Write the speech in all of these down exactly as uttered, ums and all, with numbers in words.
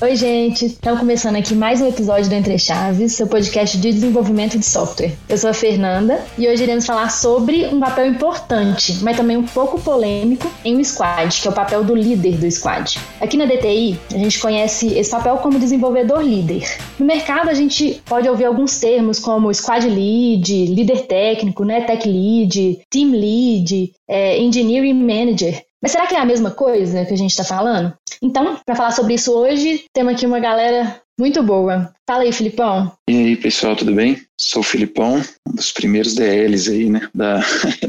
Oi, gente! Estamos começando aqui mais um episódio do Entre Chaves, seu podcast de desenvolvimento de software. Eu sou a Fernanda e hoje iremos falar sobre um papel importante, mas também um pouco polêmico, em um squad, que é o papel do líder do squad. Aqui na D T I, a gente conhece esse papel como desenvolvedor líder. No mercado, a gente pode ouvir alguns termos como squad lead, líder técnico, né? Tech lead, team lead, é, engineering manager. Mas será que é a mesma coisa que a gente está falando? Então, para falar sobre isso hoje, temos aqui uma galera muito boa. Fala aí, Filipão. E aí, pessoal, tudo bem? Sou o Filipão, um dos primeiros D Ls aí, né, da,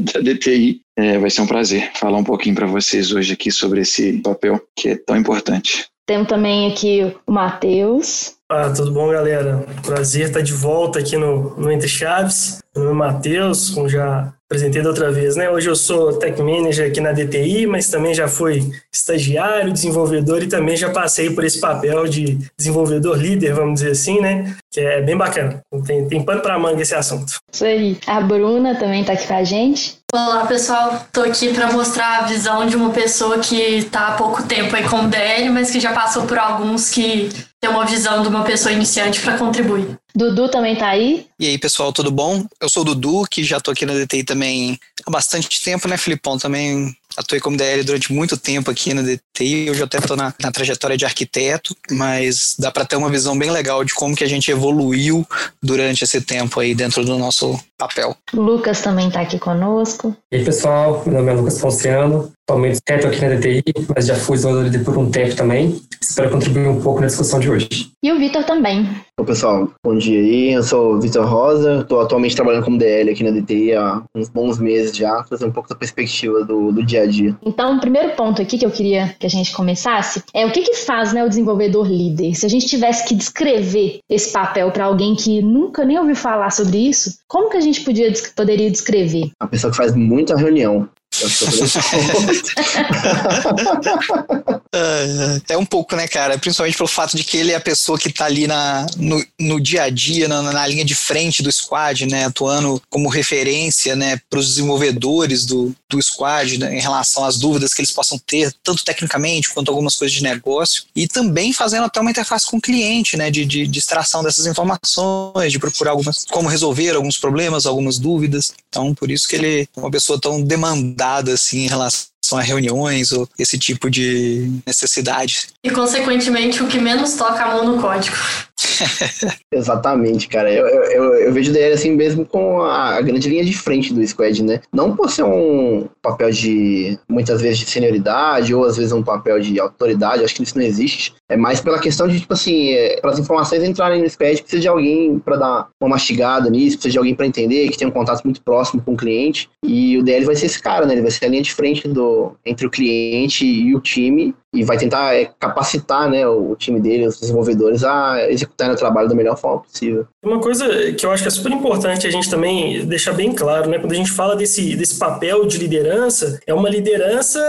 da D T I. É, vai ser um prazer falar um pouquinho para vocês hoje aqui sobre esse papel que é tão importante. Temos também aqui o Matheus. Ah, tudo bom, galera? Prazer estar de volta aqui no, no Entre Chaves. Meu nome é Matheus, como já apresentei da outra vez, né? Hoje eu sou Tech Manager aqui na D T I, mas também já fui estagiário, desenvolvedor e também já passei por esse papel de desenvolvedor líder, vamos dizer assim, né? Que é bem bacana. Tem, tem pano pra manga esse assunto. Isso aí. A Bruna também tá aqui com a gente. Olá, pessoal. Tô aqui pra mostrar a visão de uma pessoa que tá há pouco tempo aí como D L, mas que já passou por alguns que tem uma visão de uma pessoa iniciante pra contribuir. Dudu também tá aí. E aí, pessoal, tudo bom? Eu sou o Dudu, que já tô aqui na D T I também há bastante tempo, né, Filipão? Também atuei como D L durante muito tempo aqui na D T I. Hoje eu até tô na, na trajetória de arquiteto, mas dá pra ter uma visão bem legal de como que a gente evoluiu durante esse tempo aí dentro do nosso papel. O Lucas também tá aqui conosco. E aí, pessoal, meu nome é Lucas Fonseca. Atualmente estou aqui na D T I, mas já fui desenvolvedor líder por um tempo também. Espero contribuir um pouco na discussão de hoje. E o Vitor também. Oi, pessoal. Bom dia aí. Eu sou o Vitor Rosa. Estou atualmente trabalhando como D L aqui na D T I há uns bons meses já, trazendo um pouco da perspectiva do, do dia a dia. Então, o primeiro ponto aqui que eu queria que a gente começasse é o que, que faz, né, o desenvolvedor líder? Se a gente tivesse que descrever esse papel para alguém que nunca nem ouviu falar sobre isso, como que a gente podia, poderia descrever? A pessoa que faz muita reunião. É um pouco, né, cara? Principalmente pelo fato de que ele é a pessoa que tá ali na, no, no dia a dia, na, na linha de frente do squad, né? Atuando como referência, né, para os desenvolvedores do, do squad, né, em relação às dúvidas que eles possam ter, tanto tecnicamente quanto algumas coisas de negócio, e também fazendo até uma interface com o cliente, né, de, de, de extração dessas informações, de procurar algumas, como resolver alguns problemas, algumas dúvidas. Então, por isso que ele é uma pessoa tão demandada assim, em relação a reuniões ou esse tipo de necessidade. E, consequentemente, o que menos toca a mão no código. Exatamente, cara. Eu, eu, eu vejo o D L assim mesmo com a grande linha de frente do squad, né? Não por ser um papel de, muitas vezes, de senioridade ou, às vezes, um papel de autoridade. Acho que isso não existe. É mais pela questão de, tipo assim, é, para as informações entrarem no squad, precisa de alguém para dar uma mastigada nisso, precisa de alguém para entender, que tem um contato muito próximo com o cliente. E o D L vai ser esse cara, né? Ele vai ser a linha de frente do, entre o cliente e o time, e vai tentar capacitar, né, o time dele, os desenvolvedores, a executar o trabalho da melhor forma possível. Uma coisa que eu acho que é super importante a gente também deixar bem claro, né, quando a gente fala desse, desse papel de liderança, é uma liderança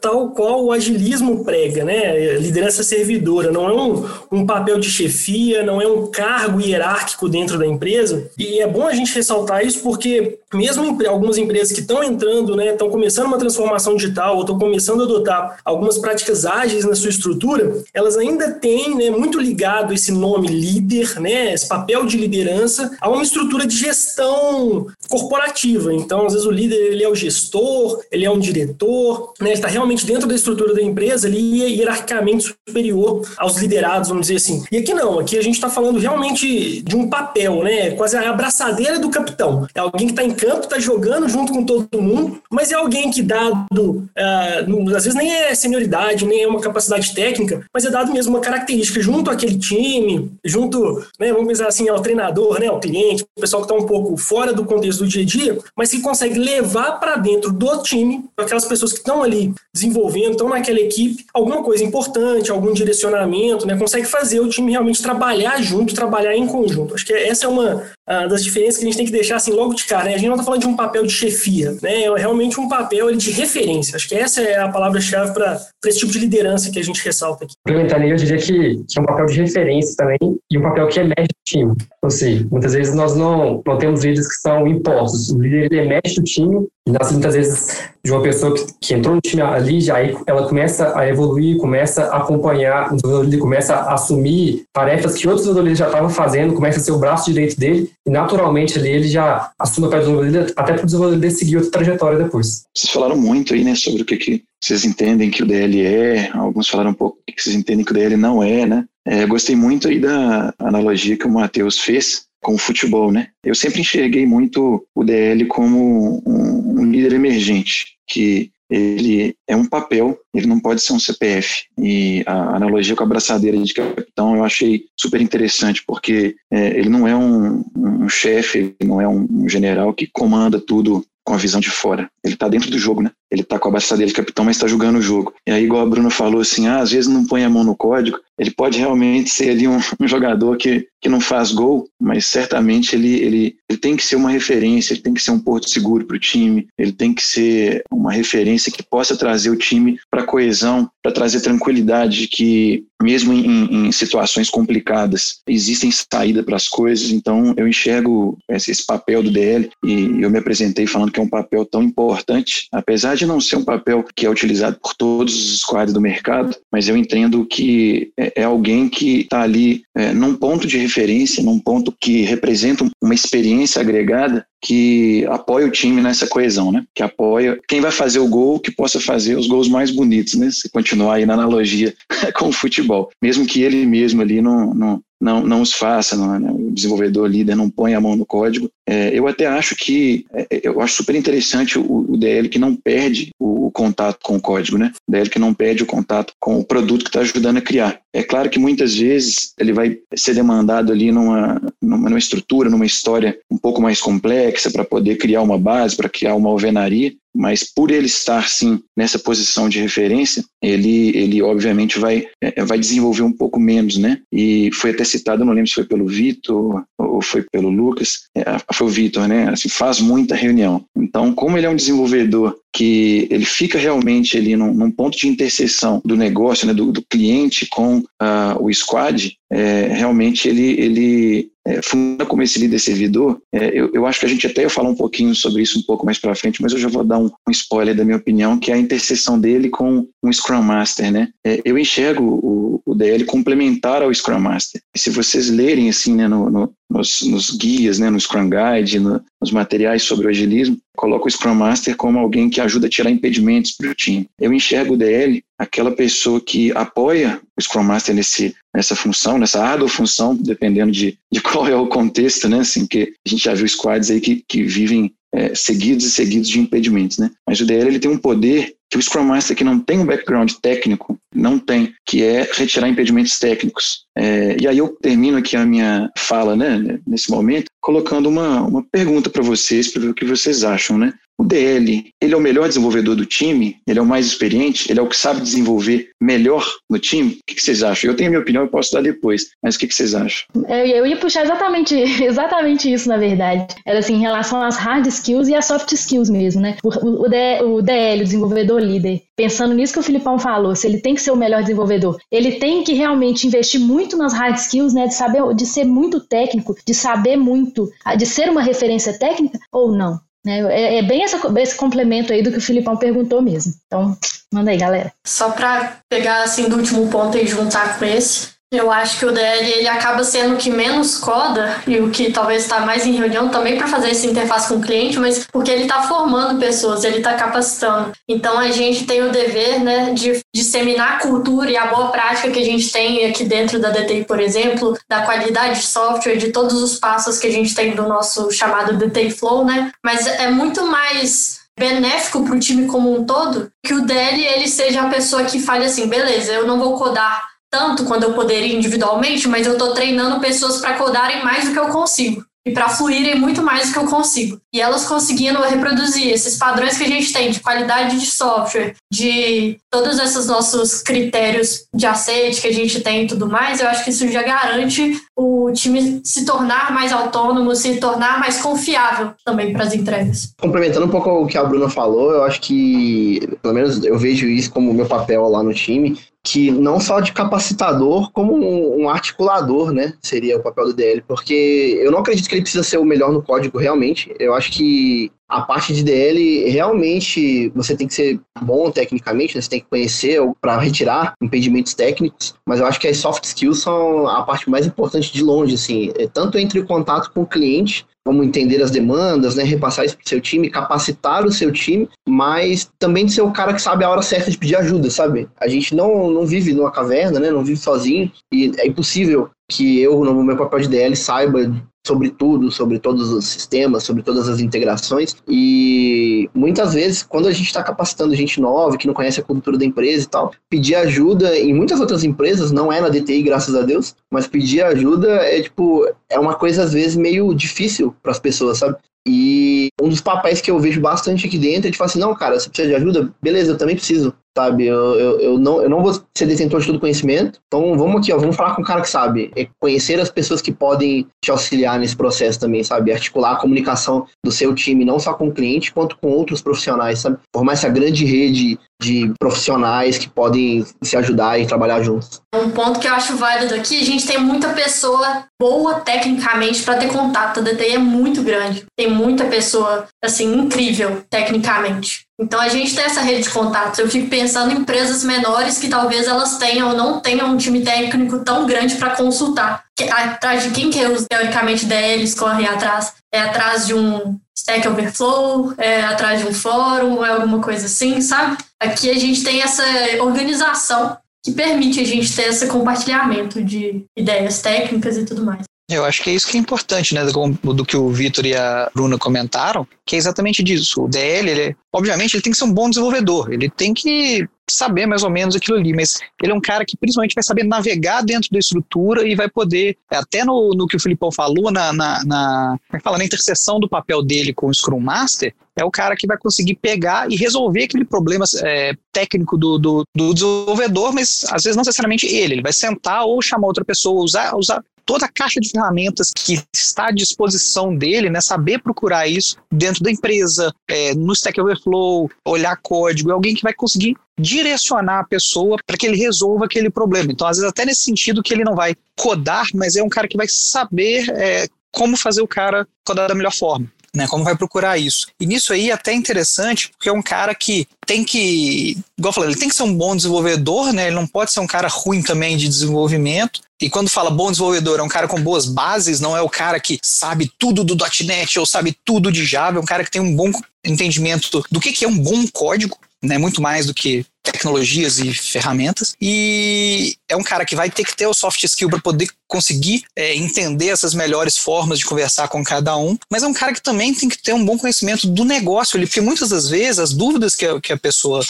tal qual o agilismo prega, né, liderança servidora, não é um, um papel de chefia, não é um cargo hierárquico dentro da empresa, e é bom a gente ressaltar isso porque mesmo em algumas empresas que estão entrando, né, estão começando uma transformação digital ou estão começando a adotar algumas práticas ágeis na sua estrutura, elas ainda têm, né, muito ligado esse nome líder, né, esse papel de liderança, a uma estrutura de gestão corporativa. Então, às vezes o líder, ele é o gestor, ele é um diretor, né, ele está realmente dentro da estrutura da empresa, ele é hierarquicamente superior aos liderados, vamos dizer assim. E aqui não, aqui a gente está falando realmente de um papel, né, quase a abraçadeira do capitão. É alguém que está em campo, está jogando junto com todo mundo, mas é alguém que dado, uh, às vezes nem é senioridade, nem é uma capacidade técnica, mas é dado mesmo uma característica junto àquele time, junto, né, vamos dizer assim, ao treinador, né, ao cliente, o pessoal que está um pouco fora do contexto do dia a dia, mas que consegue levar para dentro do time, aquelas pessoas que estão ali desenvolvendo, estão naquela equipe, alguma coisa importante, algum direcionamento, né, consegue fazer o time realmente trabalhar junto, trabalhar em conjunto. Acho que essa é uma, ah, das diferenças que a gente tem que deixar assim logo de cara, né? A gente não está falando de um papel de chefia, né? É realmente um papel de referência. Acho que essa é a palavra-chave para esse tipo de liderança que a gente ressalta aqui. Complementando, eu diria que, que é um papel de referência também e um papel que emerge do time. Ou seja, muitas vezes nós não, não temos líderes que são impostos. O líder emerge do time e nós, muitas vezes, de uma pessoa que, que entrou no time ali, já ela começa a evoluir, começa a acompanhar o desenvolvedor líder, começa a assumir tarefas que outros desenvolvedores já estavam fazendo, começa a ser o braço direito dele e, naturalmente, ali ele já assume o papel do desenvolvedor líder, até para o desenvolvedor líder seguir outra trajetória depois. Vocês falaram muito aí, né, sobre o que, que vocês entendem que o D L é, alguns falaram um pouco o que vocês entendem que o D L não é, né? É, gostei muito aí da analogia que o Matheus fez com o futebol, né? Eu sempre enxerguei muito o D L como um, um líder emergente, que ele é um papel, ele não pode ser um C P F. E a analogia com a braçadeira de capitão eu achei super interessante, porque é, ele não é um, um chefe, ele não é um, um general que comanda tudo com a visão de fora. Ele está dentro do jogo, né? Ele está com a braçadeira de capitão, mas está jogando o jogo. E aí, igual a Bruna falou, assim, ah, às vezes não põe a mão no código, ele pode realmente ser ali um, um jogador que, que não faz gol, mas certamente ele, ele, ele tem que ser uma referência, ele tem que ser um porto seguro para o time, ele tem que ser uma referência que possa trazer o time para coesão, para trazer tranquilidade, que mesmo em, em situações complicadas, existem saída para as coisas. Então eu enxergo esse, esse papel do D L, e eu me apresentei falando que é um papel tão importante, apesar de não ser um papel que é utilizado por todos os squads do mercado, mas eu entendo que é alguém que está ali é, num ponto de referência, num ponto que representa uma experiência agregada que apoia o time nessa coesão, né? Que apoia quem vai fazer o gol, que possa fazer os gols mais bonitos, né? Se continuar aí na analogia com o futebol. Mesmo que ele mesmo ali não, não, não, não os faça, não, né? O desenvolvedor líder não põe a mão no código. É, eu até acho que, é, eu acho super interessante o, o D L que não perde o, o contato com o código, né? O D L que não perde o contato com o produto que está ajudando a criar. É claro que muitas vezes ele vai ser demandado ali numa, numa, numa estrutura, numa história um pouco mais complexa para poder criar uma base, para criar uma alvenaria, mas por ele estar, sim, nessa posição de referência, ele, ele obviamente vai, é, vai desenvolver um pouco menos, né? E foi até citado, não lembro se foi pelo Vitor ou foi pelo Lucas, é, foi o Vitor, né? Assim, faz muita reunião. Então, como ele é um desenvolvedor que ele fica realmente ali num, num ponto de interseção do negócio, né, do, do cliente com uh, o squad, é, realmente ele, ele é, funciona como esse líder servidor. É, eu, eu acho que a gente até ia falar um pouquinho sobre isso um pouco mais para frente, mas eu já vou dar um, um spoiler da minha opinião, que é a interseção dele com um Scrum Master, né? É, eu enxergo o, o D L complementar ao Scrum Master. E se vocês lerem assim, né, no, no Nos, nos guias, né, no Scrum Guide, no, nos materiais sobre o agilismo, coloca o Scrum Master como alguém que ajuda a tirar impedimentos para o time. Eu enxergo o D L, aquela pessoa que apoia o Scrum Master nesse, nessa função, nessa árdua função, dependendo de, de qual é o contexto, né, assim, que a gente já viu squads aí que, que vivem é, seguidos e seguidos de impedimentos, né? Mas o D L ele tem um poder que o Scrum Master que não tem um background técnico não tem, que é retirar impedimentos técnicos. É, e aí eu termino aqui a minha fala, né, nesse momento, colocando uma, uma pergunta para vocês, para ver o que vocês acham, né? O D L, ele é o melhor desenvolvedor do time? Ele é o mais experiente? Ele é o que sabe desenvolver melhor no time? O que vocês acham? Eu tenho a minha opinião, eu posso dar depois, mas o que vocês acham? Eu, eu ia puxar exatamente, exatamente isso, na verdade. Era assim, em relação às hard skills e às soft skills mesmo, né? O, o, o D L, o desenvolvedor líder, pensando nisso que o Filipão falou, se ele tem que ser o melhor desenvolvedor, ele tem que realmente investir muito nas hard skills, né? De saber, de ser muito técnico, de saber muito, de ser uma referência técnica ou não? É bem essa, esse complemento aí do que o Filipão perguntou mesmo. Então, manda aí, galera. Só para pegar assim do último ponto e juntar com esse, eu acho que o D L ele acaba sendo o que menos coda e o que talvez está mais em reunião também para fazer essa interface com o cliente, mas porque ele está formando pessoas, ele está capacitando. Então, a gente tem o dever, né, de disseminar a cultura e a boa prática que a gente tem aqui dentro da D T I, por exemplo, da qualidade de software, de todos os passos que a gente tem do nosso chamado D T I Flow, né? Mas é muito mais benéfico para o time como um todo que o D L ele seja a pessoa que fale assim, beleza, eu não vou codar tanto quando eu poderia individualmente, mas eu estou treinando pessoas para codarem mais do que eu consigo. e para fluírem muito mais do que eu consigo. E elas conseguindo reproduzir esses padrões que a gente tem de qualidade de software, de todos esses nossos critérios de aceite que a gente tem e tudo mais, eu acho que isso já garante o time se tornar mais autônomo, se tornar mais confiável também para as entregas. Complementando um pouco o que a Bruna falou, eu acho que, pelo menos eu vejo isso como meu papel lá no time, que não só de capacitador, como um articulador, né, seria o papel do D L, porque eu não acredito que ele precisa ser o melhor no código realmente. Eu acho que a parte de D L, realmente, você tem que ser bom tecnicamente, né? Você tem que conhecer para retirar impedimentos técnicos, mas eu acho que as soft skills são a parte mais importante de longe, assim, é tanto entre o contato com o cliente, como entender as demandas, né? Repassar isso para o seu time, capacitar o seu time, mas também de ser o cara que sabe a hora certa de pedir ajuda, sabe? A gente não, não vive numa caverna, né? Não vive sozinho, e é impossível que eu, no meu papel de D L, saiba sobre tudo, sobre todos os sistemas, sobre todas as integrações. E muitas vezes, quando a gente está capacitando gente nova, que não conhece a cultura da empresa e tal, pedir ajuda em muitas outras empresas, não é na D T I, graças a Deus, mas pedir ajuda é tipo, é uma coisa às vezes meio difícil para as pessoas, sabe? E um dos papéis que eu vejo bastante aqui dentro é de falar assim, não, cara, você precisa de ajuda? Beleza, eu também preciso, sabe? Eu, eu, eu, não, eu não vou ser detentor de todo conhecimento, então vamos aqui, ó, vamos falar com o cara que sabe. É conhecer as pessoas que podem te auxiliar nesse processo também, sabe? Articular a comunicação do seu time, não só com o cliente, quanto com outros profissionais, sabe? Formar essa grande rede de profissionais que podem se ajudar e trabalhar juntos. Um ponto que eu acho válido aqui, a gente tem muita pessoa boa tecnicamente para ter contato. A D T I é muito grande, tem muita pessoa, assim, incrível tecnicamente. Então a gente tem essa rede de contatos. Eu fico pensando em empresas menores que talvez elas tenham ou não tenham um time técnico tão grande para consultar. Atrás de quem que eu, teoricamente, D Ls correm atrás? É atrás de um Stack Overflow, é atrás de um fórum, é alguma coisa assim, sabe? Aqui a gente tem essa organização que permite a gente ter esse compartilhamento de ideias técnicas e tudo mais. Eu acho que é isso que é importante, né, do, do que o Vitor e a Bruna comentaram, que é exatamente disso. O D L, ele, obviamente, ele tem que ser um bom desenvolvedor, ele tem que saber mais ou menos aquilo ali, mas ele é um cara que principalmente vai saber navegar dentro da estrutura e vai poder, até no, no que o Filipão falou, na, na, na, como é que fala, na interseção do papel dele com o Scrum Master, é o cara que vai conseguir pegar e resolver aquele problema é, técnico do, do, do desenvolvedor, mas às vezes não necessariamente ele, ele vai sentar ou chamar outra pessoa, usar, usar toda a caixa de ferramentas que está à disposição dele, né? Saber procurar isso dentro da empresa, é, no Stack Overflow, olhar código, é alguém que vai conseguir direcionar a pessoa para que ele resolva aquele problema. Então, às vezes, até nesse sentido que ele não vai codar, mas é um cara que vai saber é, como fazer o cara codar da melhor forma, né? Como vai procurar isso. E nisso aí é até interessante, porque é um cara que tem que, igual eu falei, ele tem que ser um bom desenvolvedor, né? Ele não pode ser um cara ruim também de desenvolvimento. E quando fala bom desenvolvedor, é um cara com boas bases, não é o cara que sabe tudo do .ponto net ou sabe tudo de Java, é um cara que tem um bom entendimento do que, que é um bom código, né? Muito mais do que tecnologias e ferramentas. E é um cara que vai ter que ter o soft skill para poder conseguir é, entender essas melhores formas de conversar com cada um, mas é um cara que também tem que ter um bom conhecimento do negócio ali, porque muitas das vezes as dúvidas que a, que a pessoa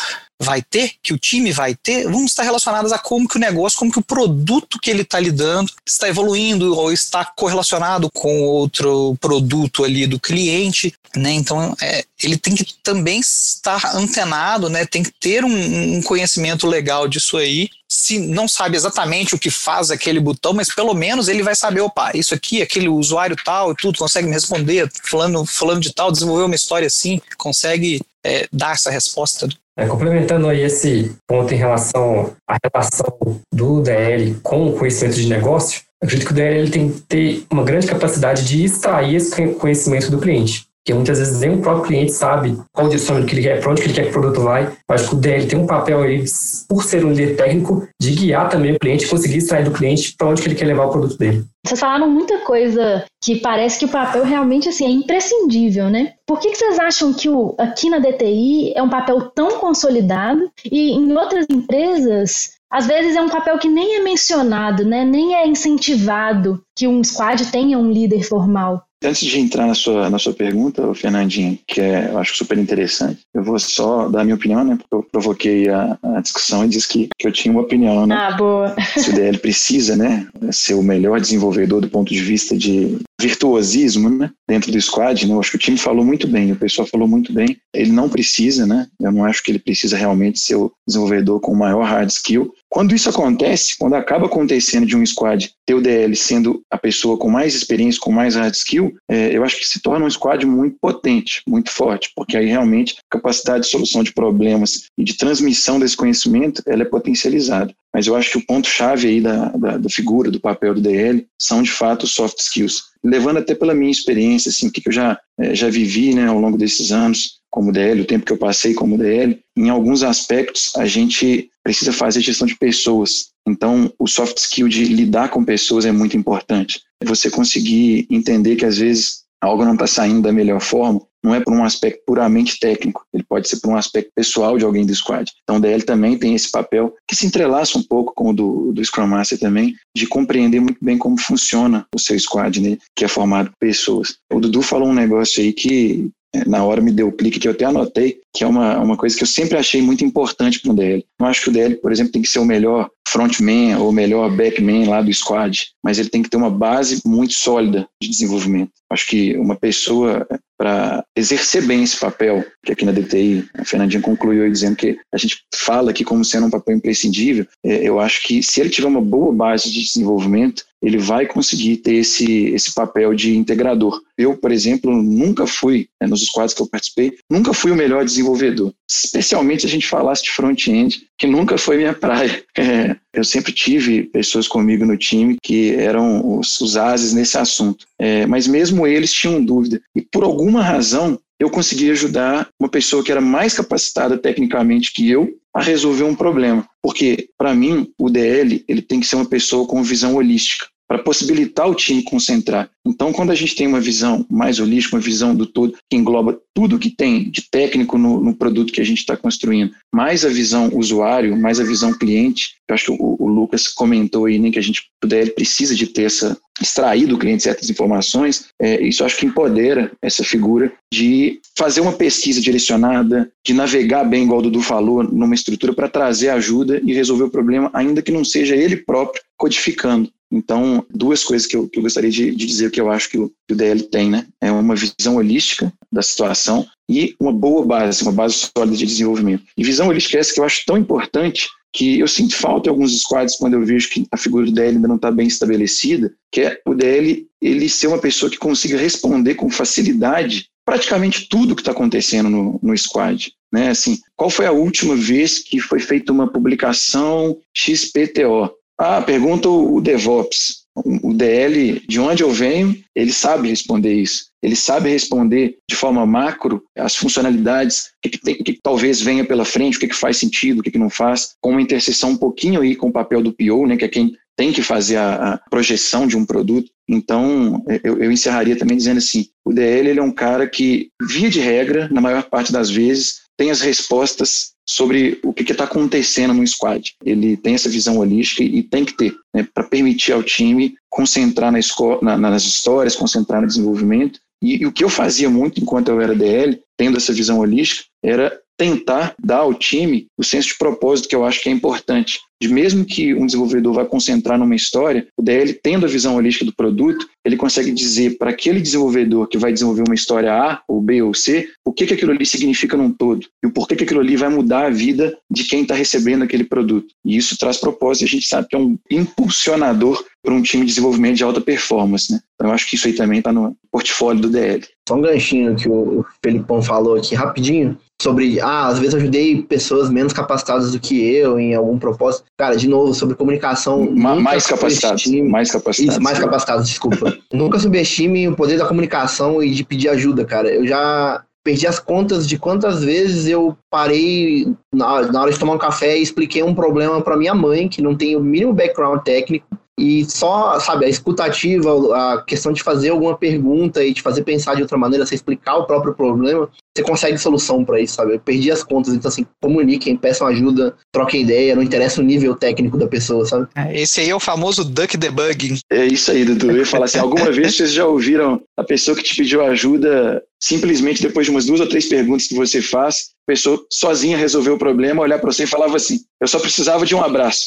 vai ter, que o time vai ter, vão estar relacionadas a como que o negócio, como que o produto que ele está lidando está evoluindo ou está correlacionado com outro produto ali do cliente, né? Então é, ele tem que também estar antenado, né? Tem que ter um um conhecimento legal disso aí. Se não sabe exatamente o que faz aquele botão, mas pelo menos ele vai saber, opa, isso aqui, aquele usuário tal e tudo, consegue me responder, falando, falando de tal, desenvolveu uma história assim, consegue é, dar essa resposta. É, complementando aí esse ponto em relação à relação do D L com o conhecimento de negócio, eu acredito que o D L ele tem que ter uma grande capacidade de extrair esse conhecimento do cliente. Porque muitas vezes nem o próprio cliente sabe qual direção que ele quer, para onde que ele quer que o produto vai. Acho que o D L tem um papel aí, por ser um líder técnico, de guiar também o cliente, conseguir extrair do cliente para onde que ele quer levar o produto dele. Vocês falaram muita coisa que parece que o papel realmente assim, é imprescindível, né? Por que, que vocês acham que o, aqui na D T I é um papel tão consolidado e em outras empresas, às vezes, é um papel que nem é mencionado, né? Nem é incentivado que um squad tenha um líder formal? Antes de entrar na sua, na sua pergunta, Fernandinho, que é, eu acho super interessante, eu vou só dar a minha opinião, né? Porque eu provoquei a, a discussão e disse que, que eu tinha uma opinião, né? Ah, boa. Se o D L precisa, né, ser o melhor desenvolvedor do ponto de vista de virtuosismo, né, dentro do squad, né? Eu acho que o time falou muito bem, o pessoal falou muito bem. Ele não precisa, né? Eu não acho que ele precisa realmente ser o desenvolvedor com o maior hard skill. Quando isso acontece, quando acaba acontecendo de um squad ter o D L sendo a pessoa com mais experiência, com mais hard skill, é, eu acho que se torna um squad muito potente, muito forte, porque aí realmente a capacidade de solução de problemas e de transmissão desse conhecimento, ela é potencializada. Mas eu acho que o ponto-chave aí da, da, da figura, do papel do D L, são de fato os soft skills. Levando até pela minha experiência, assim, o que eu já, é, já vivi, né, ao longo desses anos como D L, o tempo que eu passei como D L, em alguns aspectos a gente precisa fazer gestão de pessoas. Então, o soft skill de lidar com pessoas é muito importante. Você conseguir entender que, às vezes, algo não está saindo da melhor forma, não é por um aspecto puramente técnico, ele pode ser por um aspecto pessoal de alguém do squad. Então o D L também tem esse papel, que se entrelaça um pouco com o do, do Scrum Master também, de compreender muito bem como funciona o seu squad, né, que é formado por pessoas. O Dudu falou um negócio aí que na hora me deu o clique, que eu até anotei, que é uma, uma coisa que eu sempre achei muito importante para o D L. Não acho que o D L, por exemplo, tem que ser o melhor frontman ou o melhor backman lá do squad, mas ele tem que ter uma base muito sólida de desenvolvimento. Acho que uma pessoa, para exercer bem esse papel, que aqui na D T I, a Fernandinha concluiu dizendo que a gente fala aqui como sendo um papel imprescindível, eu acho que se ele tiver uma boa base de desenvolvimento, ele vai conseguir ter esse, esse papel de integrador. Eu, por exemplo, nunca fui, né, nos squads que eu participei, nunca fui o melhor desenvolvedor. Especialmente se a gente falasse de front-end, que nunca foi minha praia. É, eu sempre tive pessoas comigo no time que eram os, os ases nesse assunto. É, mas mesmo eles tinham dúvida. E por alguma razão, eu consegui ajudar uma pessoa que era mais capacitada tecnicamente que eu a resolver um problema. Porque, para mim, o D L, ele tem que ser uma pessoa com visão holística, para possibilitar o time concentrar. Então, quando a gente tem uma visão mais holística, uma visão do todo, que engloba tudo que tem de técnico no, no produto que a gente está construindo, mais a visão usuário, mais a visão cliente, eu acho que o, o Lucas comentou aí, né, que a gente puder, precisa de ter essa, extrair do cliente certas informações, é, isso eu acho que empodera essa figura de fazer uma pesquisa direcionada, de navegar bem, igual o Dudu falou, numa estrutura para trazer ajuda e resolver o problema, ainda que não seja ele próprio codificando. Então, duas coisas que eu, que eu gostaria de, de dizer que eu acho que o, que o D L tem, né? É uma visão holística da situação e uma boa base, uma base sólida de desenvolvimento. E visão holística é essa que eu acho tão importante que eu sinto falta em alguns squads quando eu vejo que a figura do D L ainda não está bem estabelecida, que é o D L ele ser uma pessoa que consiga responder com facilidade praticamente tudo que está acontecendo no, no squad. Né? Assim, qual foi a última vez que foi feita uma publicação X P T O? Ah, pergunta o DevOps. O D L, de onde eu venho, ele sabe responder isso. Ele sabe responder de forma macro as funcionalidades, o que, que, que talvez venha pela frente, o que, que faz sentido, o que, que não faz, com uma interseção um pouquinho aí com o papel do P O, né, que é quem tem que fazer a, a projeção de um produto. Então, eu, eu encerraria também dizendo assim, o D L ele é um cara que, via de regra, na maior parte das vezes, tem as respostas sobre o que está acontecendo no squad. Ele tem essa visão holística e tem que ter, né, para permitir ao time concentrar na esco- na, nas histórias, concentrar no desenvolvimento. E, e o que eu fazia muito enquanto eu era D L, tendo essa visão holística, era tentar dar ao time o senso de propósito que eu acho que é importante. De mesmo que um desenvolvedor vá concentrar numa história, o D L, tendo a visão holística do produto, ele consegue dizer para aquele desenvolvedor que vai desenvolver uma história A, ou B, ou C, o que, que aquilo ali significa num todo, e o porquê que aquilo ali vai mudar a vida de quem está recebendo aquele produto. E isso traz propósito, e a gente sabe que é um impulsionador para um time de desenvolvimento de alta performance, né? Então, eu acho que isso aí também está no portfólio do D L. Só um ganchinho que o Filipão falou aqui, rapidinho, sobre, ah, às vezes eu ajudei pessoas menos capacitadas do que eu em algum propósito. Cara, de novo, sobre comunicação... Ma- mais capacitados, subestime... mais capacitados. Isso, mais cara. capacitados, desculpa. Nunca subestime o poder da comunicação e de pedir ajuda, cara. Eu já perdi as contas de quantas vezes eu parei na, na hora de tomar um café e expliquei um problema para minha mãe, que não tem o mínimo background técnico. E só, sabe, a escutativa, a questão de fazer alguma pergunta e de fazer pensar de outra maneira, você explicar o próprio problema, você consegue solução para isso, sabe? Eu perdi as contas, então assim, comuniquem, peçam ajuda, troquem ideia, não interessa o nível técnico da pessoa, sabe? Esse aí é o famoso Duck Debug. É isso aí, Dudu. Eu ia falar assim, alguma vez vocês já ouviram a pessoa que te pediu ajuda, simplesmente depois de umas duas ou três perguntas que você faz, a pessoa sozinha resolveu o problema, olhar para você e falava assim, eu só precisava de um abraço.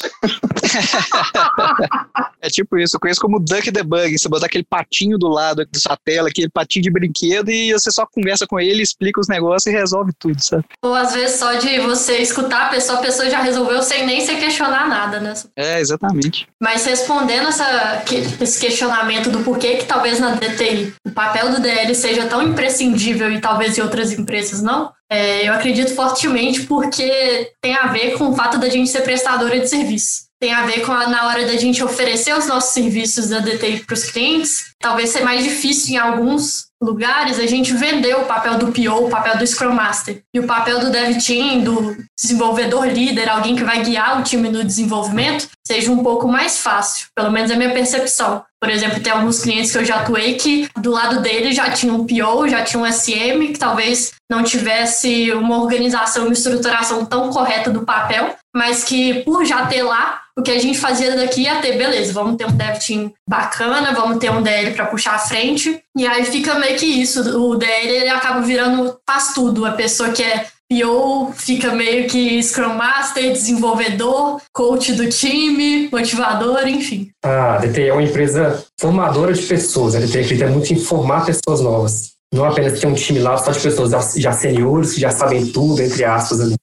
É tipo isso, eu conheço como Duck Debug, você botar aquele patinho do lado da sua tela, aquele patinho de brinquedo e você só conversa com ele, explica os negócios e resolve tudo, sabe? Ou às vezes só de você escutar a pessoa, a pessoa já resolveu sem nem se questionar nada, né? É, exatamente. Mas respondendo essa, esse questionamento do porquê que talvez na D T I o papel do D L seja tão imprescindível e talvez em outras empresas não, é, eu acredito fortemente porque tem a ver com o fato da gente ser prestadora de serviço. Tem a ver com a, na hora da gente oferecer os nossos serviços da D T I para os clientes. Talvez seja mais difícil em alguns lugares a gente vender o papel do P O, o papel do Scrum Master. E o papel do Dev Team, do desenvolvedor líder, alguém que vai guiar o time no desenvolvimento, seja um pouco mais fácil. Pelo menos é a minha percepção. Por exemplo, tem alguns clientes que eu já atuei que do lado dele já tinha um P O, já tinha um S M, que talvez não tivesse uma organização, uma estruturação tão correta do papel, mas que por já ter lá, o que a gente fazia daqui ia ter, beleza, vamos ter um dev team bacana, vamos ter um D L para puxar a frente, e aí fica meio que isso, o D L ele acaba virando, faz tudo, a pessoa que é P O fica meio que Scrum Master, desenvolvedor, coach do time, motivador, enfim. Ah, a D T I é uma empresa formadora de pessoas, a D T I acredita muito em formar pessoas novas, não apenas ter um time lá só de pessoas já, já seniores, que já sabem tudo, entre aspas, ali.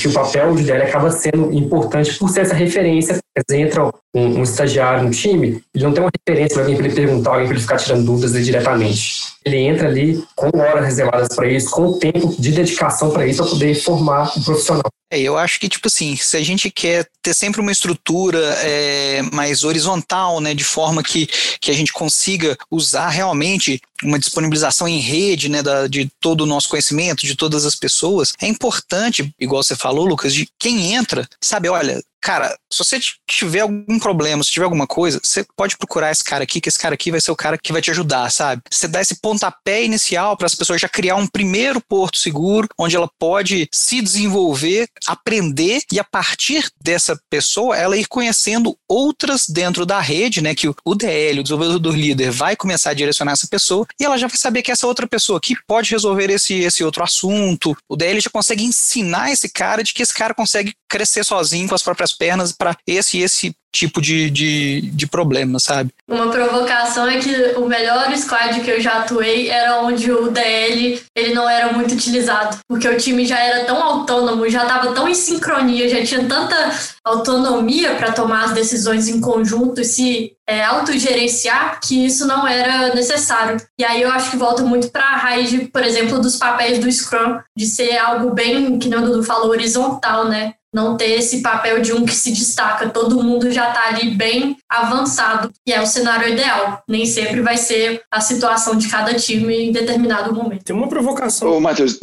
Que o papel de D L acaba sendo importante por ser essa referência. Entra um, um estagiário no time, ele não tem uma referência para alguém para ele perguntar, alguém para ele ficar tirando dúvidas ali diretamente. Ele entra ali com horas reservadas para isso, com o tempo de dedicação para isso, para poder formar um profissional. É, eu acho que, tipo assim, se a gente quer ter sempre uma estrutura é, mais horizontal, né, de forma que, que a gente consiga usar realmente uma disponibilização em rede, né, da, de todo o nosso conhecimento, de todas as pessoas, é importante, igual você falou, Lucas, de quem entra, sabe, olha, cara, se você tiver algum problema, se tiver alguma coisa, você pode procurar esse cara aqui, que esse cara aqui vai ser o cara que vai te ajudar, sabe? Você dá esse pontapé inicial para as pessoas já criar um primeiro porto seguro, onde ela pode se desenvolver, aprender e a partir dessa pessoa, ela ir conhecendo outras dentro da rede, né? Que o D L, o desenvolvedor líder, vai começar a direcionar essa pessoa e ela já vai saber que essa outra pessoa aqui pode resolver esse, esse outro assunto. O D L já consegue ensinar esse cara de que esse cara consegue crescer sozinho com as próprias pernas para esse e esse tipo de, de, de problema, sabe? Uma provocação é que o melhor squad que eu já atuei era onde o D L ele não era muito utilizado, porque o time já era tão autônomo, já estava tão em sincronia, já tinha tanta autonomia para tomar as decisões em conjunto e se é, autogerenciar, que isso não era necessário. E aí eu acho que volta muito para a raiz, de, por exemplo, dos papéis do Scrum, de ser algo bem, que nem o Dudu falou, horizontal, né? Não ter esse papel de um que se destaca, todo mundo já está ali bem avançado, e é o cenário ideal, nem sempre vai ser a situação de cada time em determinado momento. Tem uma provocação. Ô, Matheus,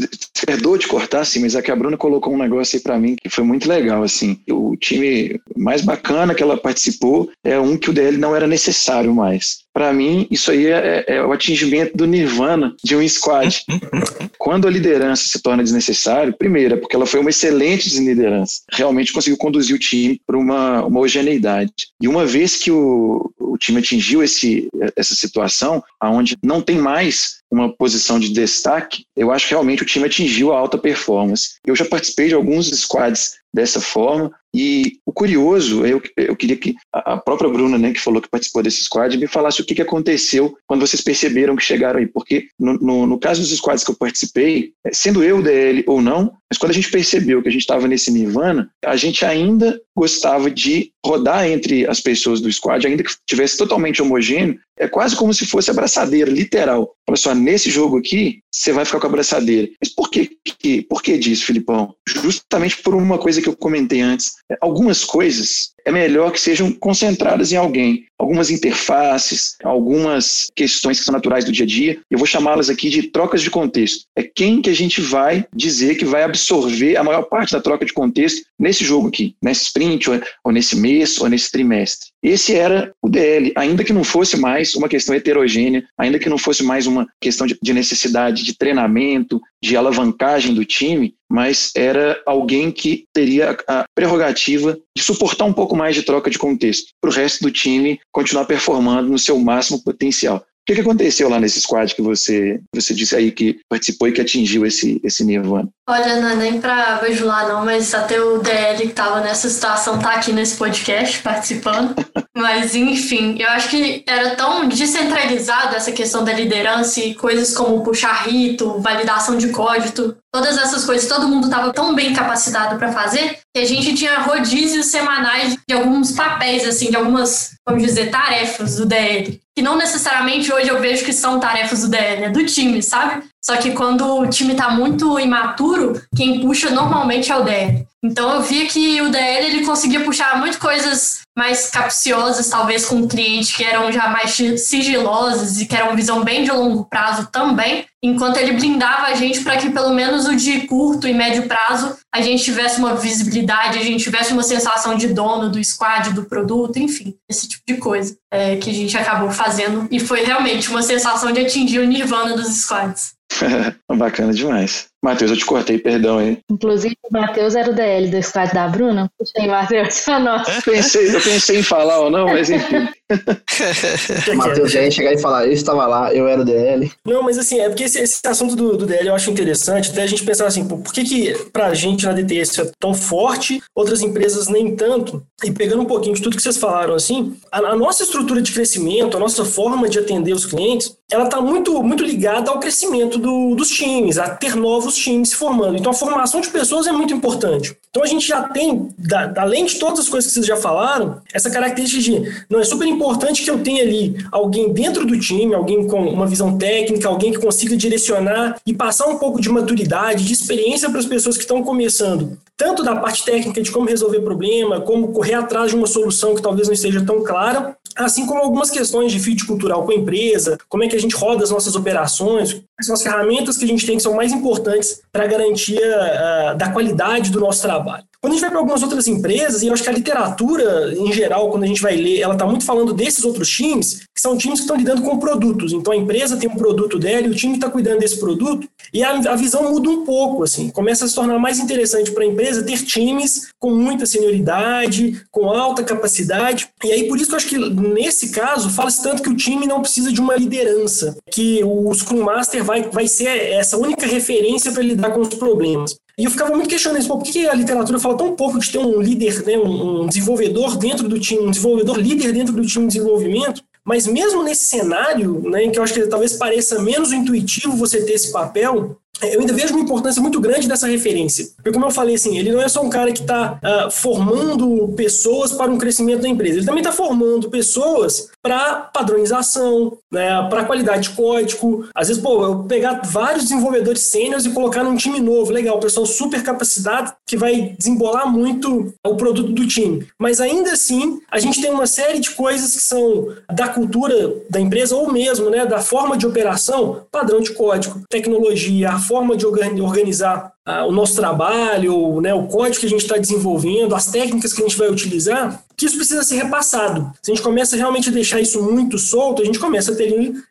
perdoa te cortar, assim, mas é que a Bruna colocou um negócio aí pra mim que foi muito legal, assim, o time mais bacana que ela participou é um que o D L não era necessário mais. Para mim, isso aí é, é o atingimento do nirvana de um squad. Quando a liderança se torna desnecessária, primeiro, é porque ela foi uma excelente liderança. Realmente conseguiu conduzir o time para uma, uma homogeneidade. E uma vez que o, o time atingiu esse, essa situação, onde não tem mais uma posição de destaque, eu acho que realmente o time atingiu a alta performance. Eu já participei de alguns squads dessa forma, e o curioso, eu, eu queria que a própria Bruna, né, que falou que participou desse squad, me falasse o que, que aconteceu quando vocês perceberam que chegaram aí, porque no, no, no caso dos squads que eu participei, sendo eu D L ou não, mas quando a gente percebeu que a gente estava nesse nirvana, a gente ainda gostava de rodar entre as pessoas do squad, ainda que tivesse totalmente homogêneo, é quase como se fosse abraçadeira, literal. Olha só, nesse jogo aqui, você vai ficar com a abraçadeira. Mas por que, que, por que disso, Filipão? Justamente por uma coisa que eu comentei antes. Algumas coisas é melhor que sejam concentradas em alguém. Algumas interfaces, algumas questões que são naturais do dia a dia. Eu vou chamá-las aqui de trocas de contexto. É quem que a gente vai dizer que vai absorver a maior parte da troca de contexto nesse jogo aqui, nesse sprint, ou nesse mês, ou nesse trimestre. Esse era o D L, ainda que não fosse mais uma questão heterogênea, ainda que não fosse mais uma questão de necessidade de treinamento, de alavancagem do time, mas era alguém que teria a prerrogativa de suportar um pouco mais de troca de contexto, para o resto do time continuar performando no seu máximo potencial. O que, que aconteceu lá nesse squad que você, você disse aí que participou e que atingiu esse, esse nirvana? Olha, não é nem para bajular não, mas até o D L que estava nessa situação está aqui nesse podcast participando. Mas, enfim, eu acho que era tão descentralizado essa questão da liderança e coisas como puxar rito, validação de código, todas essas coisas, todo mundo estava tão bem capacitado para fazer que a gente tinha rodízios semanais de alguns papéis, assim, de algumas, vamos dizer, tarefas do D L. Que não necessariamente hoje eu vejo que são tarefas do D L, é do time, sabe? Só que quando o time está muito imaturo, quem puxa normalmente é o D L. Então eu via que o D L ele conseguia puxar muitas coisas mais capciosas, talvez com o cliente, que eram já mais sigilosas e que eram visão bem de longo prazo também, enquanto ele blindava a gente para que pelo menos o de curto e médio prazo a gente tivesse uma visibilidade, a gente tivesse uma sensação de dono do squad, do produto, enfim, esse tipo de coisa é, que a gente acabou fazendo e foi realmente uma sensação de atingir o nirvana dos squads. Bacana demais. Matheus, eu te cortei, perdão, hein? Inclusive, o Matheus era o D L do squad da Bruna. Puxa aí, Matheus, a nossa. Eu pensei, eu pensei em falar ou não, mas enfim. O Matheus já ia chegar e falar, eu estava lá, eu era o D L. Não, mas assim, é porque esse, esse assunto do, do D L eu acho interessante, até a gente pensar assim, por que que pra gente na D T I isso é tão forte, outras empresas nem tanto? E pegando um pouquinho de tudo que vocês falaram, assim, a, a nossa estrutura de crescimento, a nossa forma de atender os clientes, ela tá muito, muito ligada ao crescimento do, dos times, a ter novos times se formando. Então, a formação de pessoas é muito importante. Então, a gente já tem, da, além de todas as coisas que vocês já falaram, essa característica de, não, é super importante que eu tenha ali alguém dentro do time, alguém com uma visão técnica, alguém que consiga direcionar e passar um pouco de maturidade, de experiência para as pessoas que estão começando. Tanto da parte técnica de como resolver problema, como correr atrás de uma solução que talvez não esteja tão clara, assim como algumas questões de fit cultural com a empresa, como é que a gente roda as nossas operações, quais são as ferramentas que a gente tem que são mais importantes para a garantia uh, da qualidade do nosso trabalho. Quando a gente vai para algumas outras empresas, e eu acho que a literatura, em geral, quando a gente vai ler, ela está muito falando desses outros times, que são times que estão lidando com produtos. Então, a empresa tem um produto dela e o time está cuidando desse produto. E a, a visão muda um pouco, assim. Começa a se tornar mais interessante para a empresa ter times com muita senioridade, com alta capacidade. E aí, por isso que eu acho que, nesse caso, fala-se tanto que o time não precisa de uma liderança, que o Scrum Master vai, vai ser essa única referência para lidar com os problemas. E eu ficava muito questionando isso, por que a literatura fala tão pouco de ter um líder, né, um desenvolvedor dentro do time, um desenvolvedor líder dentro do time de desenvolvimento? Mas mesmo nesse cenário, né, em que eu acho que talvez pareça menos intuitivo você ter esse papel, eu ainda vejo uma importância muito grande dessa referência. Porque como eu falei, assim, ele não é só um cara que está uh, formando pessoas para um crescimento da empresa. Ele também está formando pessoas para padronização, né, para qualidade de código. Às vezes, pô, eu pegar vários desenvolvedores sêniores e colocar num time novo. Legal, o pessoal super capacitado que vai desembolar muito o produto do time. Mas ainda assim, a gente tem uma série de coisas que são da cultura da empresa ou mesmo, né, da forma de operação, padrão de código, tecnologia, forma de organizar ah, o nosso trabalho, né, o código que a gente está desenvolvendo, as técnicas que a gente vai utilizar, que isso precisa ser repassado. Se a gente começa realmente a deixar isso muito solto, a gente começa a ter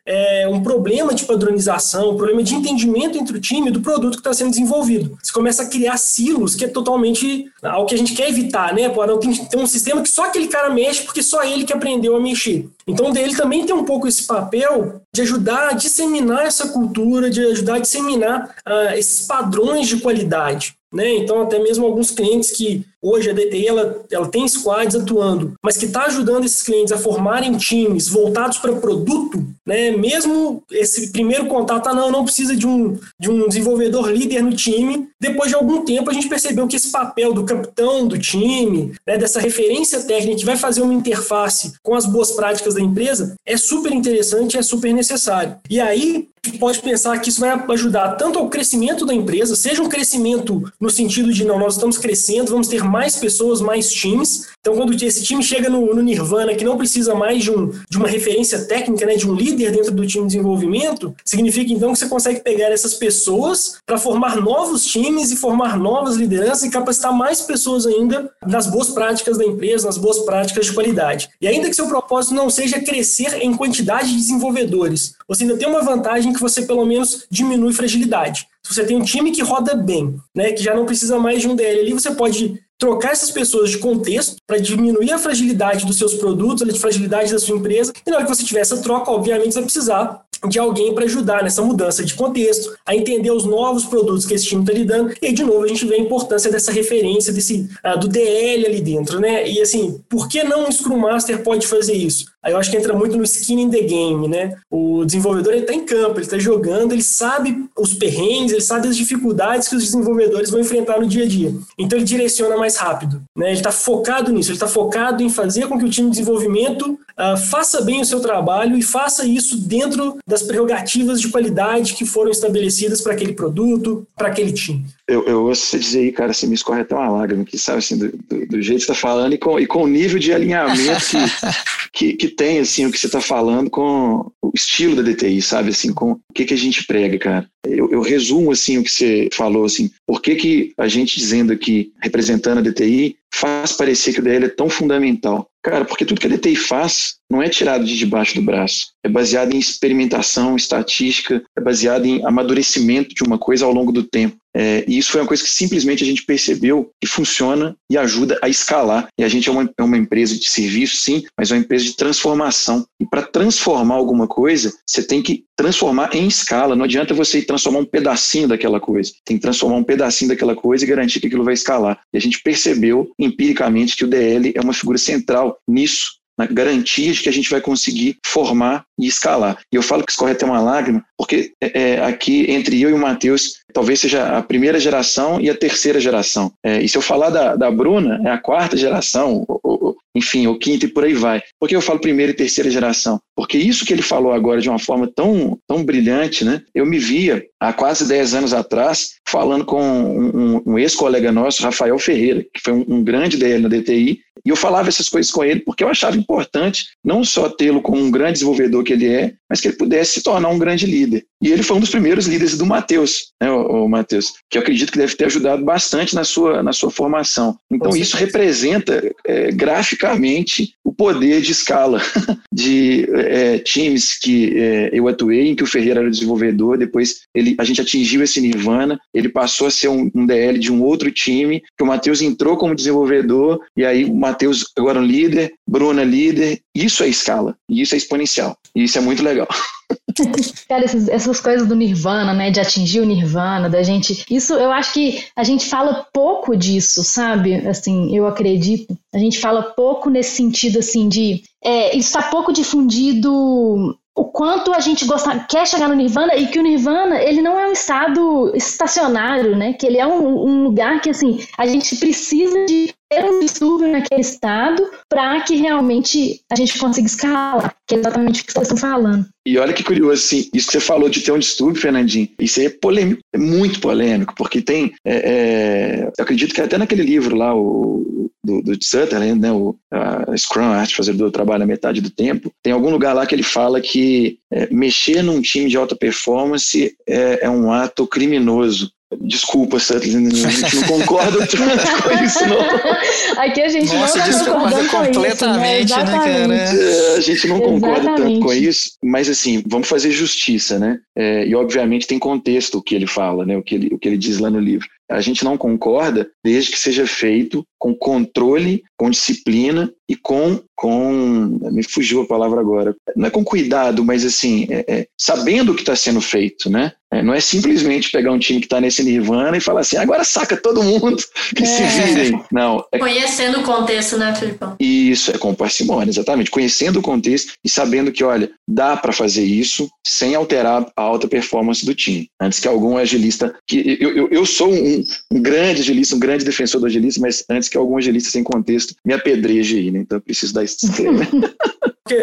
é, um problema de padronização, um problema de entendimento entre o time do produto que está sendo desenvolvido. Você começa a criar silos, que é totalmente algo que a gente quer evitar, né? Pô, não, tem, tem um sistema que só aquele cara mexe porque só ele que aprendeu a mexer. Então, ele também tem um pouco esse papel de ajudar a disseminar essa cultura, de ajudar a disseminar uh, esses padrões de qualidade. Né? Então, até mesmo alguns clientes que hoje a D T I ela, ela tem squads atuando, mas que está ajudando esses clientes a formarem times voltados para produto, né? Mesmo esse primeiro contato, ah, não, não precisa de um, de um desenvolvedor líder no time. Depois de algum tempo, a gente percebeu que esse papel do capitão do time, né, dessa referência técnica que vai fazer uma interface com as boas práticas da empresa, é super interessante, é super necessário. E aí, a gente pode pensar que isso vai ajudar tanto ao crescimento da empresa, seja um crescimento no sentido de, não, nós estamos crescendo, vamos ter mais pessoas, mais times. Então, quando esse time chega no, no nirvana, que não precisa mais de, um, de uma referência técnica, né, de um líder dentro do time de desenvolvimento, significa, então, que você consegue pegar essas pessoas para formar novos times e formar novas lideranças e capacitar mais pessoas ainda nas boas práticas da empresa, nas boas práticas de qualidade. E ainda que seu propósito não seja crescer em quantidade de desenvolvedores, você ainda tem uma vantagem que você, pelo menos, diminui fragilidade. Se você tem um time que roda bem, né, que já não precisa mais de um D L ali, você pode trocar essas pessoas de contexto para diminuir a fragilidade dos seus produtos, a fragilidade da sua empresa. E na hora que você tiver essa troca, obviamente você vai precisar de alguém para ajudar nessa mudança de contexto, a entender os novos produtos que esse time está lidando. E aí, de novo, a gente vê a importância dessa referência, desse, ah, do D L ali dentro, né? E assim, por que não um Scrum Master pode fazer isso? Aí eu acho que entra muito no skin in the game, né? O desenvolvedor, ele está em campo, ele está jogando, ele sabe os perrengues, ele sabe as dificuldades que os desenvolvedores vão enfrentar no dia a dia. Então ele direciona mais rápido, né? Ele está focado nisso, ele está focado em fazer com que o time de desenvolvimento uh, faça bem o seu trabalho e faça isso dentro das prerrogativas de qualidade que foram estabelecidas para aquele produto, para aquele time. Eu, eu ouço você dizer aí, cara, você me escorre até uma lágrima, que sabe, assim, do, do, do jeito que você está falando e com, e com o nível de alinhamento que, que, que tem, assim, o que você está falando com o estilo da D T I, sabe, assim, com o que, que a gente prega, cara. Eu, eu resumo, assim, o que você falou, assim, por que que a gente dizendo aqui, representando a D T I, faz parecer que o D L é tão fundamental. Cara, porque tudo que a D T I faz não é tirado de debaixo do braço. É baseado em experimentação, estatística, é baseado em amadurecimento de uma coisa ao longo do tempo. É, e isso foi uma coisa que simplesmente a gente percebeu que funciona e ajuda a escalar. E a gente é uma, é uma empresa de serviço, sim, mas é uma empresa de transformação. E para transformar alguma coisa, você tem que transformar em escala. Não adianta você transformar um pedacinho daquela coisa. Tem que transformar um pedacinho daquela coisa e garantir que aquilo vai escalar. E a gente percebeu empiricamente que o D L é uma figura central nisso, na garantia de que a gente vai conseguir formar e escalar. E eu falo que escorre até uma lágrima, porque é, aqui entre eu e o Matheus, talvez seja a primeira geração e a terceira geração. É, e se eu falar da, da Bruna, é a quarta geração, ou, ou, enfim, ou quinta e por aí vai. Por que eu falo primeira e terceira geração? Porque isso que ele falou agora de uma forma tão, tão brilhante, né? Eu me via há quase dez anos atrás falando com um, um, um ex-colega nosso, Rafael Ferreira, que foi um, um grande D L na D T I, e eu falava essas coisas com ele porque eu achava importante não só tê-lo como um grande desenvolvedor que ele é, mas que ele pudesse se tornar um grande líder. E ele foi um dos primeiros líderes do Matheus, né, o Matheus, que eu acredito que deve ter ajudado bastante na sua, na sua formação. Então, com isso certeza. Representa é, graficamente o poder de escala de é, times que é, eu atuei, em que o Ferreira era o desenvolvedor, depois ele, a gente atingiu esse nirvana, ele passou a ser um, um D L de um outro time, que o Matheus entrou como desenvolvedor, e aí o Matheus agora é um líder, Bruna líder, isso é escala, e isso é exponencial, e isso é muito legal. Cara, essas, essas coisas do nirvana, né, de atingir o nirvana, da gente, isso eu acho que a gente fala pouco disso, sabe, assim, eu acredito, a gente fala pouco nesse sentido, assim, de, é, isso tá pouco difundido, o quanto a gente gosta, quer chegar no nirvana, e que o nirvana, ele não é um estado estacionário, né, que ele é um, um lugar que, assim, a gente precisa de ter um distúrbio naquele estado para que realmente a gente consiga escalar, que é exatamente o que vocês estão falando. E olha que curioso, assim, isso que você falou de ter um distúrbio, Fernandinho, isso aí é polêmico, é muito polêmico, porque tem, é, é, eu acredito que até naquele livro lá, o, do, do Sutherland, né, o a Scrum, a arte de fazer do trabalho na metade do tempo, tem algum lugar lá que ele fala que é, mexer num time de alta performance é, é um ato criminoso. Desculpa, Sutherland, a gente não concorda tanto com isso, não. Aqui a gente Nossa, não tá concordando completamente, com isso, né, né, cara? A gente não concorda exatamente. Tanto com isso, mas assim, vamos fazer justiça, né? É, e obviamente tem contexto o que ele fala, né? O que ele, o que ele diz lá no livro. A gente não concorda desde que seja feito com controle, com disciplina e com, com me fugiu a palavra agora, não é com cuidado, mas assim, é, é, sabendo o que está sendo feito, né? É, não é simplesmente pegar um time que está nesse nirvana e falar assim, agora saca todo mundo e é. se virem. Não, é... Conhecendo o contexto, né, Filipão? Isso, é com parcimônia, exatamente. Conhecendo o contexto e sabendo que, olha, dá para fazer isso sem alterar a alta performance do time. Antes que algum agilista, que eu, eu, eu sou um Um grande agilista, um grande defensor do agilista, mas antes que algum agilista sem contexto me apedreje aí, né? Então eu preciso dar esse disclaimer.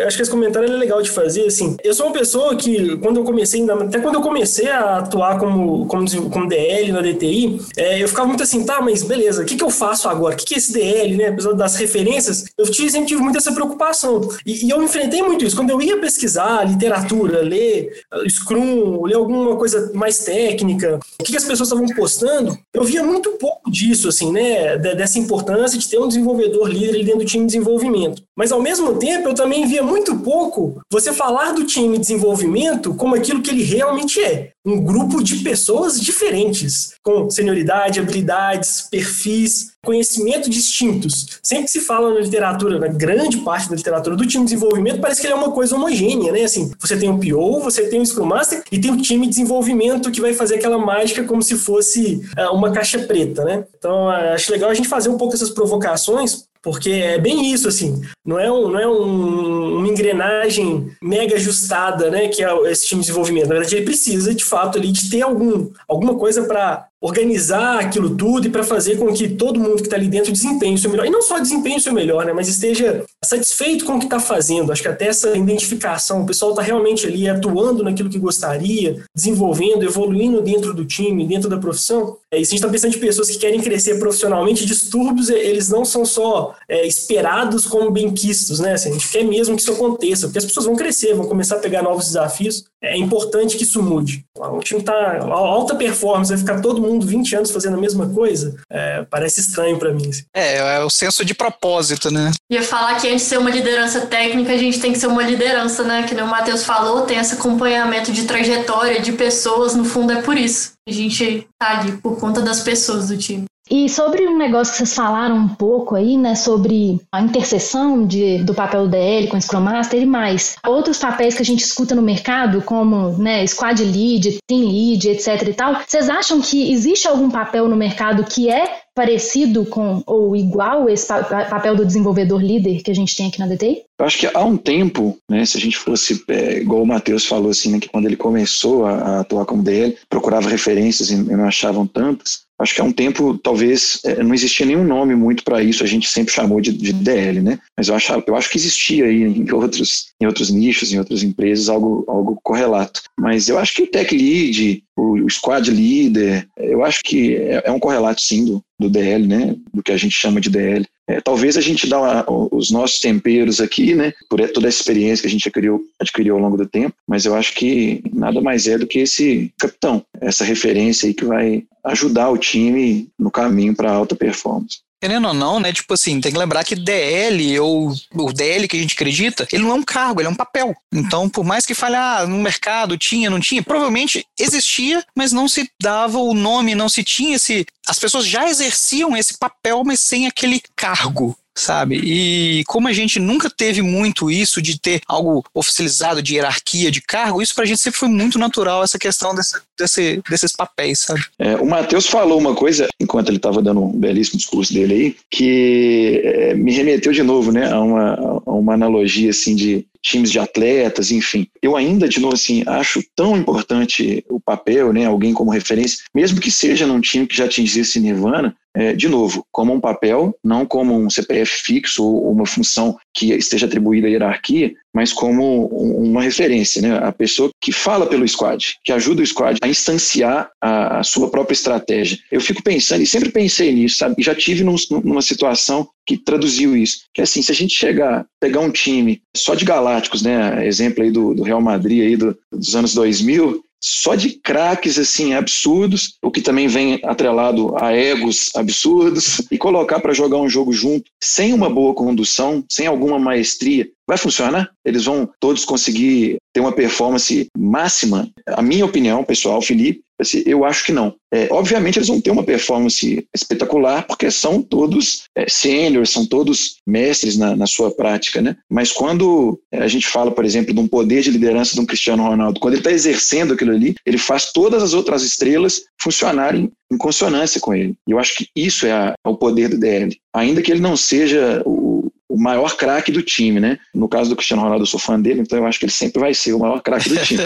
Acho que esse comentário é legal de fazer, assim, eu sou uma pessoa que, quando eu comecei, até quando eu comecei a atuar como, como, como D L na D T I, é, eu ficava muito assim, tá, mas beleza, o que, que eu faço agora? O que, que é esse D L, né, apesar das referências, eu sempre tive muito essa preocupação, e, e eu enfrentei muito isso, quando eu ia pesquisar literatura, ler Scrum, ler alguma coisa mais técnica, o que, que as pessoas estavam postando, eu via muito pouco disso, assim, né, dessa importância de ter um desenvolvedor líder ali dentro do time de desenvolvimento, mas ao mesmo tempo eu também ouvia muito pouco você falar do time de desenvolvimento como aquilo que ele realmente é. Um grupo de pessoas diferentes, com senioridade, habilidades, perfis, conhecimento distintos. Sempre que se fala na literatura, na grande parte da literatura do time de desenvolvimento, parece que ele é uma coisa homogênea, né? Assim, você tem o P O, você tem o Scrum Master e tem o time de desenvolvimento que vai fazer aquela mágica como se fosse uh, uma caixa preta, né? Então, uh, acho legal a gente fazer um pouco essas provocações, porque é bem isso, assim, não é, um, não é um, uma engrenagem mega ajustada, né, que é esse time de desenvolvimento. Na verdade, ele precisa, de fato, ali, de ter algum, alguma coisa para organizar aquilo tudo e para fazer com que todo mundo que está ali dentro desempenhe o seu melhor. E não só desempenhe o seu melhor, né, mas esteja satisfeito com o que está fazendo. Acho que até essa identificação, o pessoal está realmente ali atuando naquilo que gostaria, desenvolvendo, evoluindo dentro do time, dentro da profissão. É, e se a gente está pensando de pessoas que querem crescer profissionalmente, distúrbios, eles não são só é, esperados como benquistos, né? Assim, a gente quer mesmo que isso aconteça, porque as pessoas vão crescer, vão começar a pegar novos desafios. É importante que isso mude. O time está alta performance, vai ficar todo mundo vinte anos fazendo a mesma coisa, é, parece estranho pra mim. É, é o senso de propósito, né? Ia falar que antes de ser uma liderança técnica, a gente tem que ser uma liderança, né? Que nem o Matheus falou, tem esse acompanhamento de trajetória, de pessoas, no fundo é por isso. A gente tá ali por conta das pessoas do time. E sobre um negócio que vocês falaram um pouco aí, né, sobre a interseção de, do papel do D L com o Scrum Master e mais outros papéis que a gente escuta no mercado, como, né, Squad Lead, Team Lead, etc e tal, vocês acham que existe algum papel no mercado que é parecido com ou igual esse papel do desenvolvedor líder que a gente tem aqui na D T I? Eu acho que há um tempo, né, se a gente fosse, é, igual o Matheus falou, assim, né, que quando ele começou a, a atuar como D L, procurava referências e não achavam tantas. Acho que há um tempo, talvez, não existia nenhum nome muito para isso, a gente sempre chamou de, de D L, né? Mas eu, achava, eu acho que existia aí em outros, em outros nichos, em outras empresas, algo, algo correlato. Mas eu acho que o Tech Lead, o Squad Leader, eu acho que é, é um correlato, sim, do, do D L, né? Do que a gente chama de D L. É, talvez a gente dá uma, os nossos temperos aqui, né, por toda a experiência que a gente adquiriu, adquiriu ao longo do tempo, mas eu acho que nada mais é do que esse capitão, essa referência aí que vai ajudar o time no caminho para a alta performance. Querendo ou não, né, tipo assim, tem que lembrar que D L, ou o D L que a gente acredita, ele não é um cargo, ele é um papel. Então, por mais que fale, ah, no mercado tinha, não tinha, provavelmente existia, mas não se dava o nome, não se tinha esse... As pessoas já exerciam esse papel, mas sem aquele cargo, sabe? E como a gente nunca teve muito isso de ter algo oficializado de hierarquia, de cargo, isso pra gente sempre foi muito natural, essa questão desse, desse, desses papéis, sabe? É, o Matheus falou uma coisa, enquanto ele estava dando um belíssimo discurso dele aí, que é, me remeteu de novo, né, a uma, a uma analogia, assim, de times de atletas, enfim. Eu ainda, de novo, assim, acho tão importante o papel, né, alguém como referência, mesmo que seja num time que já atingiu esse nirvana, é, de novo, como um papel, não como um C P F fixo ou uma função que esteja atribuída à hierarquia, mas como uma referência, né? A pessoa que fala pelo squad, que ajuda o squad a instanciar a, a sua própria estratégia. Eu fico pensando, e sempre pensei nisso, sabe? E já tive num, numa situação que traduziu isso, que assim, se a gente chegar, pegar um time só de galácticos, né? Exemplo aí do, do Real Madrid aí do, dos anos dois mil, só de craques, assim, absurdos, o que também vem atrelado a egos absurdos, e colocar para jogar um jogo junto, sem uma boa condução, sem alguma maestria, vai funcionar? Eles vão todos conseguir ter uma performance máxima? A minha opinião, pessoal, Felipe, eu acho que não. É, obviamente eles vão ter uma performance espetacular porque são todos é, sêniores, são todos mestres na, na sua prática, né? Mas quando a gente fala, por exemplo, de um poder de liderança de um Cristiano Ronaldo, quando ele está exercendo aquilo ali, ele faz todas as outras estrelas funcionarem em consonância com ele. E eu acho que isso é, a, é o poder do D L. Ainda que ele não seja o o maior craque do time, né? No caso do Cristiano Ronaldo, eu sou fã dele, então eu acho que ele sempre vai ser o maior craque do time.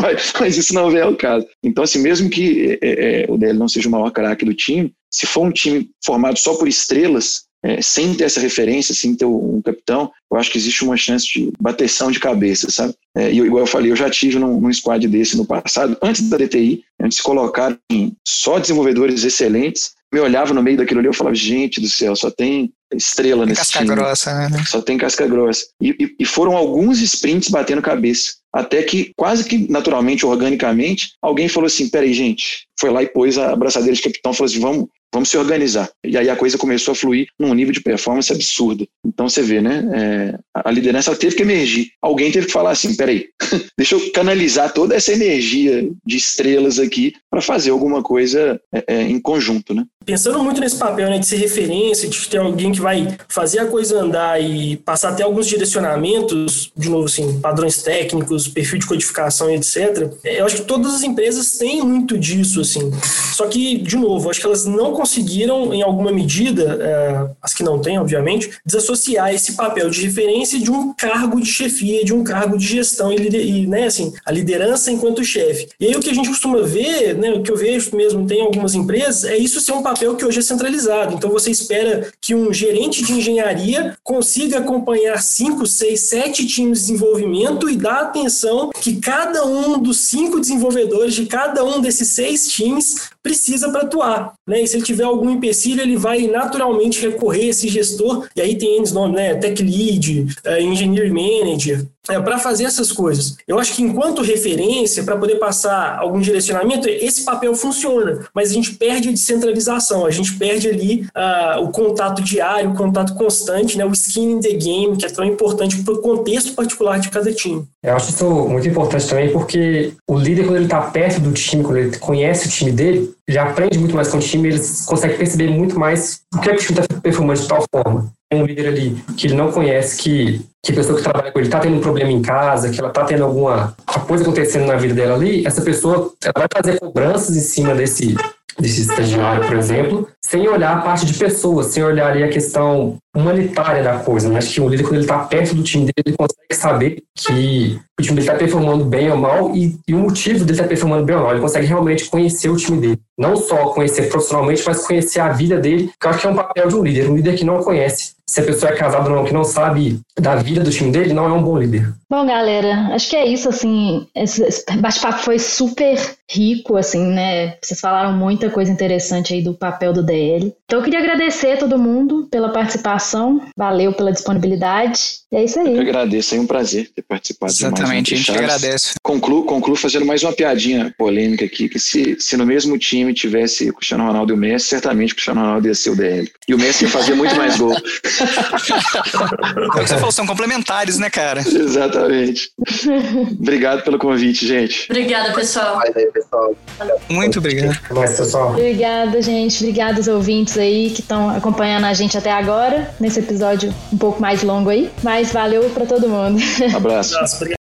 mas, mas isso não é o caso. Então, assim, mesmo que é, é, o D L não seja o maior craque do time, se for um time formado só por estrelas, é, sem ter essa referência, sem ter um capitão, eu acho que existe uma chance de bateção de cabeça, sabe? É, e eu, igual eu falei, eu já tive num, num squad desse no passado, antes da D T I, antes de colocar só desenvolvedores excelentes, me olhava no meio daquilo ali, eu falava, gente do céu, só tem estrela nesse time. Casca grossa, né? Só tem casca grossa. E, e, e foram alguns sprints batendo cabeça. Até que, quase que naturalmente, organicamente, alguém falou assim, peraí, gente, foi lá e pôs a abraçadeira de capitão e falou assim, vamos, vamos se organizar. E aí a coisa começou a fluir num nível de performance absurdo. Então você vê, né? É, a liderança teve que emergir. Alguém teve que falar assim, peraí, deixa eu canalizar toda essa energia de estrelas aqui para fazer alguma coisa é, é, em conjunto, né? Pensando muito nesse papel, né, de ser referência, de ter alguém que vai fazer a coisa andar e passar até alguns direcionamentos, de novo, assim, padrões técnicos, perfil de codificação, etcétera. Eu acho que todas as empresas têm muito disso, assim. Só que, de novo, acho que elas não conseguiram, em alguma medida, as que não têm, obviamente, desassociar esse papel de referência de um cargo de chefia, de um cargo de gestão e, né, assim, a liderança enquanto chefe. E aí o que a gente costuma ver, né, o que eu vejo mesmo, tem algumas empresas, é isso ser um papel que hoje é centralizado. Então você espera que um gerente de engenharia consiga acompanhar cinco, seis, sete times de desenvolvimento e dar atenção que cada um dos cinco desenvolvedores de cada um desses seis times precisa para atuar, né? E se ele tiver algum empecilho, ele vai naturalmente recorrer a esse gestor, e aí tem esse nome, né? Tech Lead, Engineer Manager. É, para fazer essas coisas. Eu acho que enquanto referência, para poder passar algum direcionamento, esse papel funciona, mas a gente perde a descentralização, a gente perde ali uh, o contato diário, o contato constante, né, o skin in the game, que é tão importante para o contexto particular de cada time. Eu acho isso muito importante também, porque o líder, quando ele está perto do time, quando ele conhece o time dele, ele aprende muito mais com o time, ele consegue perceber muito mais o que é que o time está performando de tal forma. Tem um líder ali que ele não conhece, que, que a pessoa que trabalha com ele está tendo um problema em casa, que ela está tendo alguma coisa acontecendo na vida dela ali, essa pessoa ela vai fazer cobranças em cima desse, desse estagiário, por exemplo, sem olhar a parte de pessoas, sem olhar ali a questão humanitária da coisa, né? Acho que o líder, quando ele está perto do time dele, ele consegue saber que o time dele está performando bem ou mal e, e o motivo dele estar performando bem ou mal. Ele consegue realmente conhecer o time dele. Não só conhecer profissionalmente, mas conhecer a vida dele, que eu acho que é um papel de um líder. Um líder que não conhece se a pessoa é casada ou não, que não sabe da vida do time dele, não é um bom líder. Bom, galera, acho que é isso, assim. Esse bate-papo foi super rico, assim, né? Vocês falaram muita coisa interessante aí do papel do D L. Então eu queria agradecer a todo mundo pela participação. Valeu pela disponibilidade. E é isso aí. Eu agradeço, é um prazer ter participado. Exatamente, a gente agradece. Concluo, concluo fazendo mais uma piadinha polêmica aqui, que se, se no mesmo time tivesse o Cristiano Ronaldo e o Messi, certamente o Cristiano Ronaldo ia ser o D L. E o Messi ia fazer muito mais gol. É o que você falou, são complementares, né, cara? Exatamente. Obrigado pelo convite, gente. Obrigada, pessoal. Mas aí, pessoal. Muito obrigado. Mas, pessoal. Obrigada, gente. Obrigada aos ouvintes aí que estão acompanhando a gente até agora, nesse episódio um pouco mais longo aí. Mas valeu pra todo mundo. Um abraço. Um abraço.